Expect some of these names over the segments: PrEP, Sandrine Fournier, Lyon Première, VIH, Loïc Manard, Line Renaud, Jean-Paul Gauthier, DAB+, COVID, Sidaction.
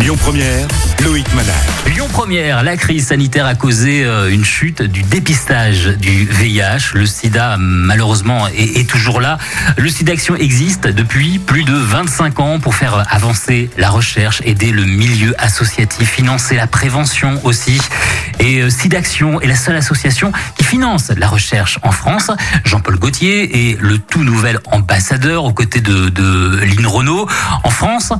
Lyon Première, Loïc Manard. Lyon Première, la crise sanitaire a causé une chute du dépistage du VIH. Le sida, malheureusement, est toujours là. Le Sidaction existe depuis plus de 25 ans pour faire avancer la recherche, aider le milieu associatif, financer la prévention aussi. Et Sidaction est la seule association qui finance la recherche en France. Jean-Paul Gauthier est le tout nouvel ambassadeur aux côtés de Line Renaud. En France,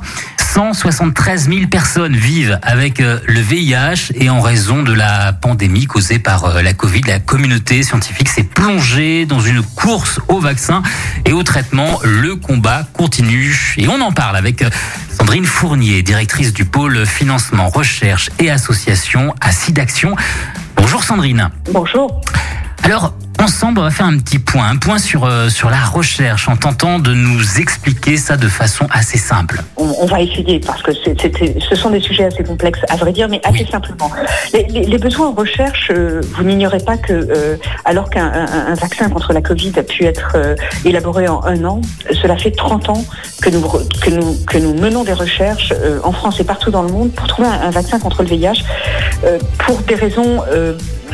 173 000 personnes vivent avec le VIH et en raison de la pandémie causée par la Covid, la communauté scientifique s'est plongée dans une course aux vaccins et aux traitements. Le combat continue et on en parle avec Sandrine Fournier, directrice du pôle financement, recherche et association à Sidaction. Bonjour Sandrine. Bonjour. Alors, ensemble, on va faire un point sur la recherche, en tentant de nous expliquer ça de façon assez simple. On va essayer, parce que ce sont des sujets assez complexes, à vrai dire, mais assez simplement. Les besoins en recherche, vous n'ignorez pas que, alors qu'un vaccin contre la Covid a pu être élaboré en un an, cela fait 30 ans que nous menons des recherches en France et partout dans le monde pour trouver un vaccin contre le VIH, pour des raisons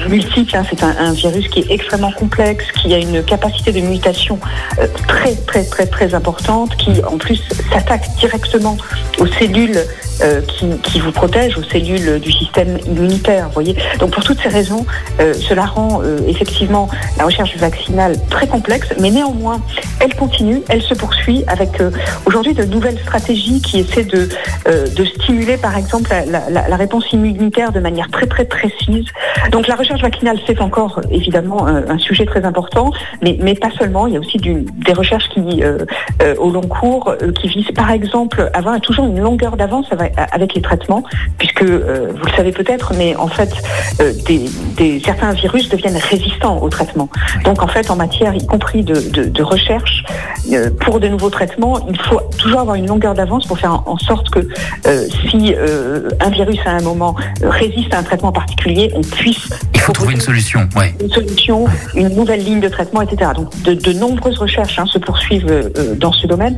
multiples. C'est un virus qui est extrêmement complexe, qui a une capacité de mutation très très très très importante, qui en plus s'attaque directement aux cellules qui vous protègent, aux cellules du système immunitaire, vous voyez. Donc pour toutes ces raisons, cela rend effectivement la recherche vaccinale très complexe, mais néanmoins elle continue, elle se poursuit avec aujourd'hui de nouvelles stratégies qui essaient de stimuler par exemple la réponse immunitaire de manière très très précise. Donc la recherche vaccinale, c'est encore évidemment un sujet très important, mais pas seulement. Il y a aussi des recherches qui, au long cours, qui visent par exemple à avoir toujours une longueur d'avance avec les traitements, puisque vous le savez peut-être, mais en fait, certains virus deviennent résistants au traitement. Donc en fait, en matière, y compris de recherche, pour de nouveaux traitements, il faut toujours avoir une longueur d'avance pour faire en sorte que si un virus à un moment résiste à un traitement particulier, on puisse... Il faut trouver une solution, ouais. Une solution, une nouvelle ligne de traitement, etc. Donc de nombreuses recherches se poursuivent dans ce domaine.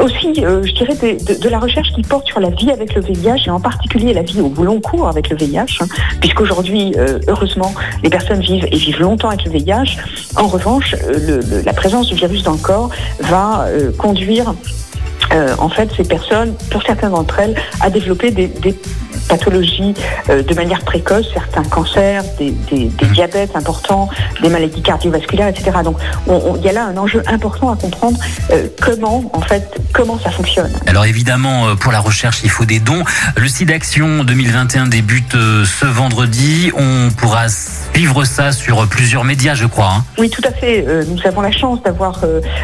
Aussi, je dirais de la recherche qui porte sur la vie avec le VIH et en particulier la vie au long cours avec le VIH, puisqu'aujourd'hui, heureusement, les personnes vivent longtemps avec le VIH. En revanche, la présence du virus dans le corps va conduire en fait ces personnes, pour certaines d'entre elles, à développer des pathologies de manière précoce, certains cancers, des diabètes importants, des maladies cardiovasculaires, etc. Donc il y a là un enjeu important à comprendre, comment ça fonctionne. Alors évidemment, pour la recherche, il faut des dons. Le Sidaction 2021 débute ce vendredi. On pourra suivre ça sur plusieurs médias, je crois. Oui, tout à fait. Nous avons la chance d'avoir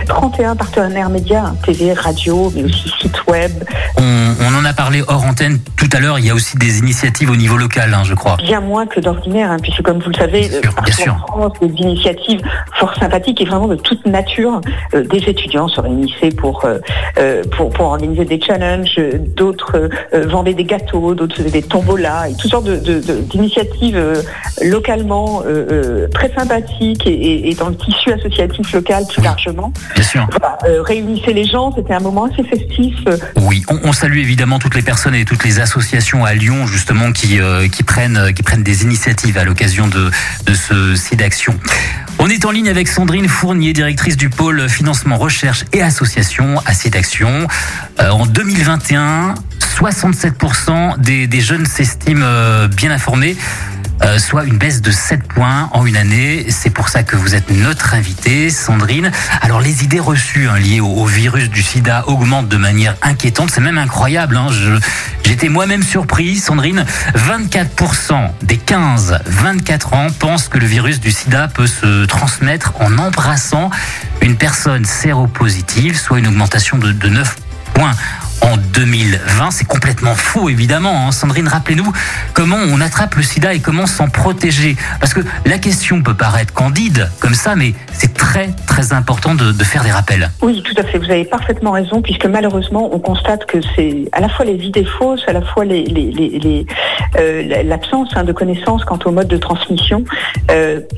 31 partenaires médias, TV, radio, mais aussi site web. On en a parlé hors antenne tout à l'heure. Il y a aussi des initiatives au niveau local, je crois. Bien moins que d'ordinaire, puisque comme vous le savez, en France, des initiatives fort sympathiques et vraiment de toute nature. Des étudiants se réunissaient pour organiser des challenges, d'autres vendaient des gâteaux, d'autres faisaient des tombolas, et toutes sortes d'initiatives localement très sympathiques et dans le tissu associatif local plus largement. Bien sûr. Voilà, réunissaient les gens, c'était un moment assez festif. Oui, on salue évidemment toutes les personnes et toutes les associations à Lyon justement qui prennent des initiatives à l'occasion de ce Sidaction. On est en ligne avec Sandrine Fournier, directrice du pôle financement, recherche et association à Sidaction. En 2021, 67% des jeunes s'estiment bien informés, soit une baisse de 7 points en une année. C'est pour ça que vous êtes notre invitée, Sandrine. Alors, les idées reçues liées au virus du sida augmentent de manière inquiétante. C'est même incroyable. J'étais moi-même surpris, Sandrine. 24% des 15-24 ans pensent que le virus du sida peut se transmettre en embrassant une personne séropositive, soit une augmentation de 9 points. en 2020. C'est complètement faux, évidemment. Sandrine, rappelez-nous comment on attrape le sida et comment s'en protéger. Parce que la question peut paraître candide comme ça, mais c'est très, très important de faire des rappels. Oui, tout à fait. Vous avez parfaitement raison, puisque malheureusement, on constate que c'est à la fois les idées fausses, à la fois l'absence de connaissances quant au mode de transmission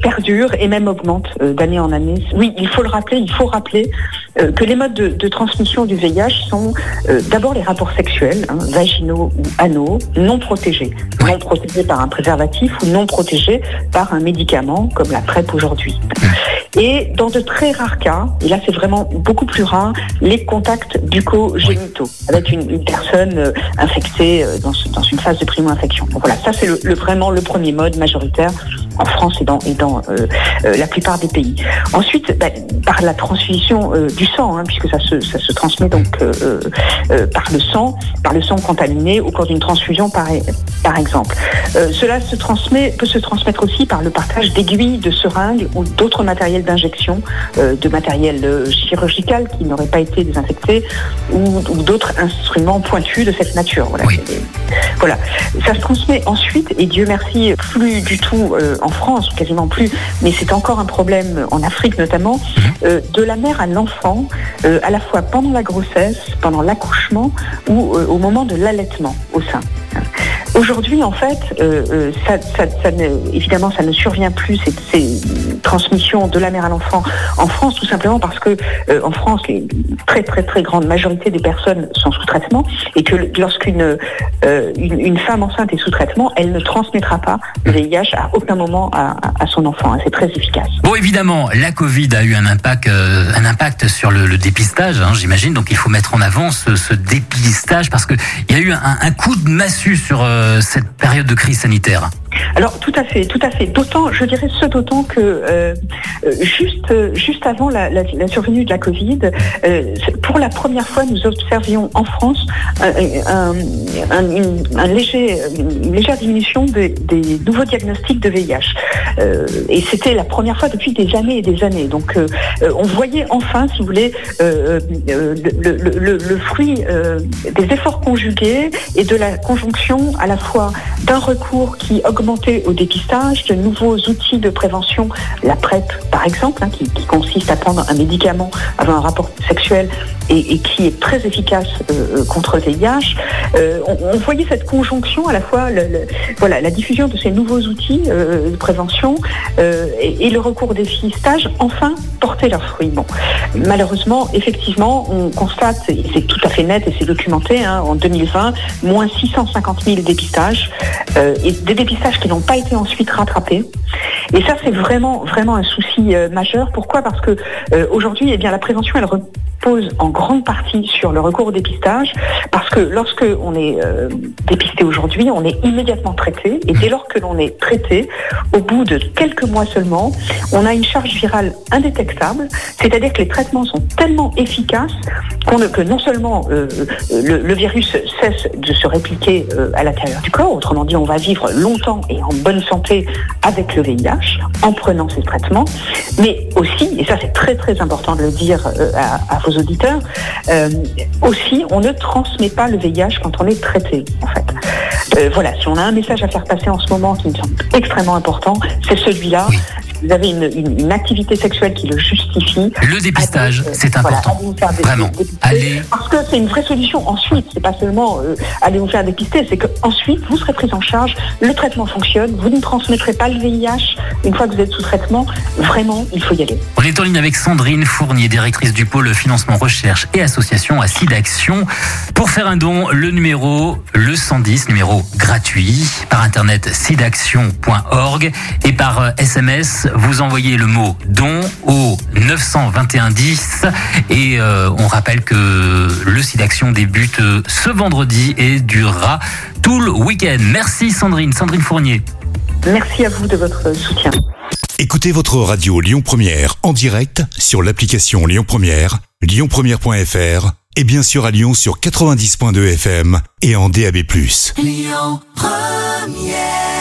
perdure et même augmente d'année en année. Oui, il faut rappeler que les modes de transmission du VIH sont d'abord les rapports sexuels, vaginaux ou anaux, non protégés. Oui. Non protégés par un préservatif ou non protégés par un médicament comme la PrEP aujourd'hui. Et dans de très rares cas, et là c'est vraiment beaucoup plus rare, les contacts bucco-génitaux avec une personne infectée dans une phase de primo-infection. Donc voilà, ça c'est vraiment le premier mode majoritaire en France et dans la plupart des pays. Ensuite, par la transfusion du sang, puisque ça se transmet donc par le sang contaminé au cours d'une transfusion par exemple. Cela peut se transmettre aussi par le partage d'aiguilles, de seringues ou d'autres matériels d'injection, de matériel chirurgical qui n'aurait pas été désinfecté ou d'autres instruments pointus de cette nature. Voilà. Oui. Voilà. Ça se transmet ensuite, et Dieu merci, plus du tout en France, quasiment plus, mais c'est encore un problème en Afrique notamment, de la mère à l'enfant, à la fois pendant la grossesse, pendant l'accouchement ou au moment de l'allaitement au sein. Aujourd'hui, en fait, évidemment, ça ne survient plus, ces transmissions de la mère à l'enfant en France, tout simplement parce que en France, les très très très grande majorité des personnes sont sous traitement et que lorsqu'une une femme enceinte est sous traitement, elle ne transmettra pas le VIH à aucun moment à son enfant. C'est très efficace. Bon, évidemment, la Covid a eu un impact sur le dépistage, j'imagine. Donc, il faut mettre en avant ce dépistage parce que il y a eu un coup de massue sur cette période de crise sanitaire. Alors tout à fait. D'autant, je dirais que juste avant la survenue de la Covid, pour la première fois, nous observions en France une légère diminution des nouveaux diagnostics de VIH. Et c'était la première fois depuis des années et des années. Donc on voyait enfin, si vous voulez, le fruit des efforts conjugués et de la conjonction à la fois d'un recours qui augmenté au dépistage, de nouveaux outils de prévention, la PrEP par exemple, qui consiste à prendre un médicament avant un rapport sexuel et qui est très efficace contre le VIH. On voyait cette conjonction à la fois la diffusion de ces nouveaux outils de prévention et le recours au dépistage enfin porter leurs fruits. Bon. Malheureusement, effectivement, on constate, et c'est tout à fait net et c'est documenté, en 2020, moins 650 000 dépistages et des dépistages qui n'ont pas été ensuite rattrapés. Et ça, c'est vraiment un souci majeur. Pourquoi ? Parce que aujourd'hui, la prévention, elle repose en grande partie sur le recours au dépistage, parce que lorsque on est dépisté aujourd'hui, on est immédiatement traité, et dès lors que l'on est traité, au bout de quelques mois seulement, on a une charge virale indétectable, c'est-à-dire que les traitements sont tellement efficaces que non seulement le virus cesse de se répliquer à l'intérieur du corps, autrement dit, on va vivre longtemps et en bonne santé avec le VIH en prenant ces traitements, mais aussi, et ça c'est très très important de le dire à vos auditeurs, aussi on ne transmet pas le VIH quand on est traité en fait. Voilà, si on a un message à faire passer en ce moment qui me semble extrêmement important, c'est celui-là. Oui. Vous avez une activité sexuelle qui le justifie. Le dépistage, c'est important. Vraiment. Parce que c'est une vraie solution ensuite. C'est pas seulement aller vous faire dépister, c'est qu'ensuite, vous serez pris en charge, le traitement fonctionne, vous ne transmettrez pas le VIH une fois que vous êtes sous traitement. Vraiment, il faut y aller. On est en ligne avec Sandrine Fournier, directrice du pôle financement, recherche et association à Sidaction. Pour faire un don, le numéro, le 110, numéro gratuit, par internet sidaction.org et par SMS. Vous envoyez le mot don au 921 10, et on rappelle que le Sidaction débute ce vendredi et durera tout le week-end. Merci Sandrine Fournier. Merci à vous de votre soutien. Écoutez votre radio Lyon Première en direct sur l'application Lyon Première, lyonpremière.fr et bien sûr à Lyon sur 90.2 FM et en DAB+. Lyon Première.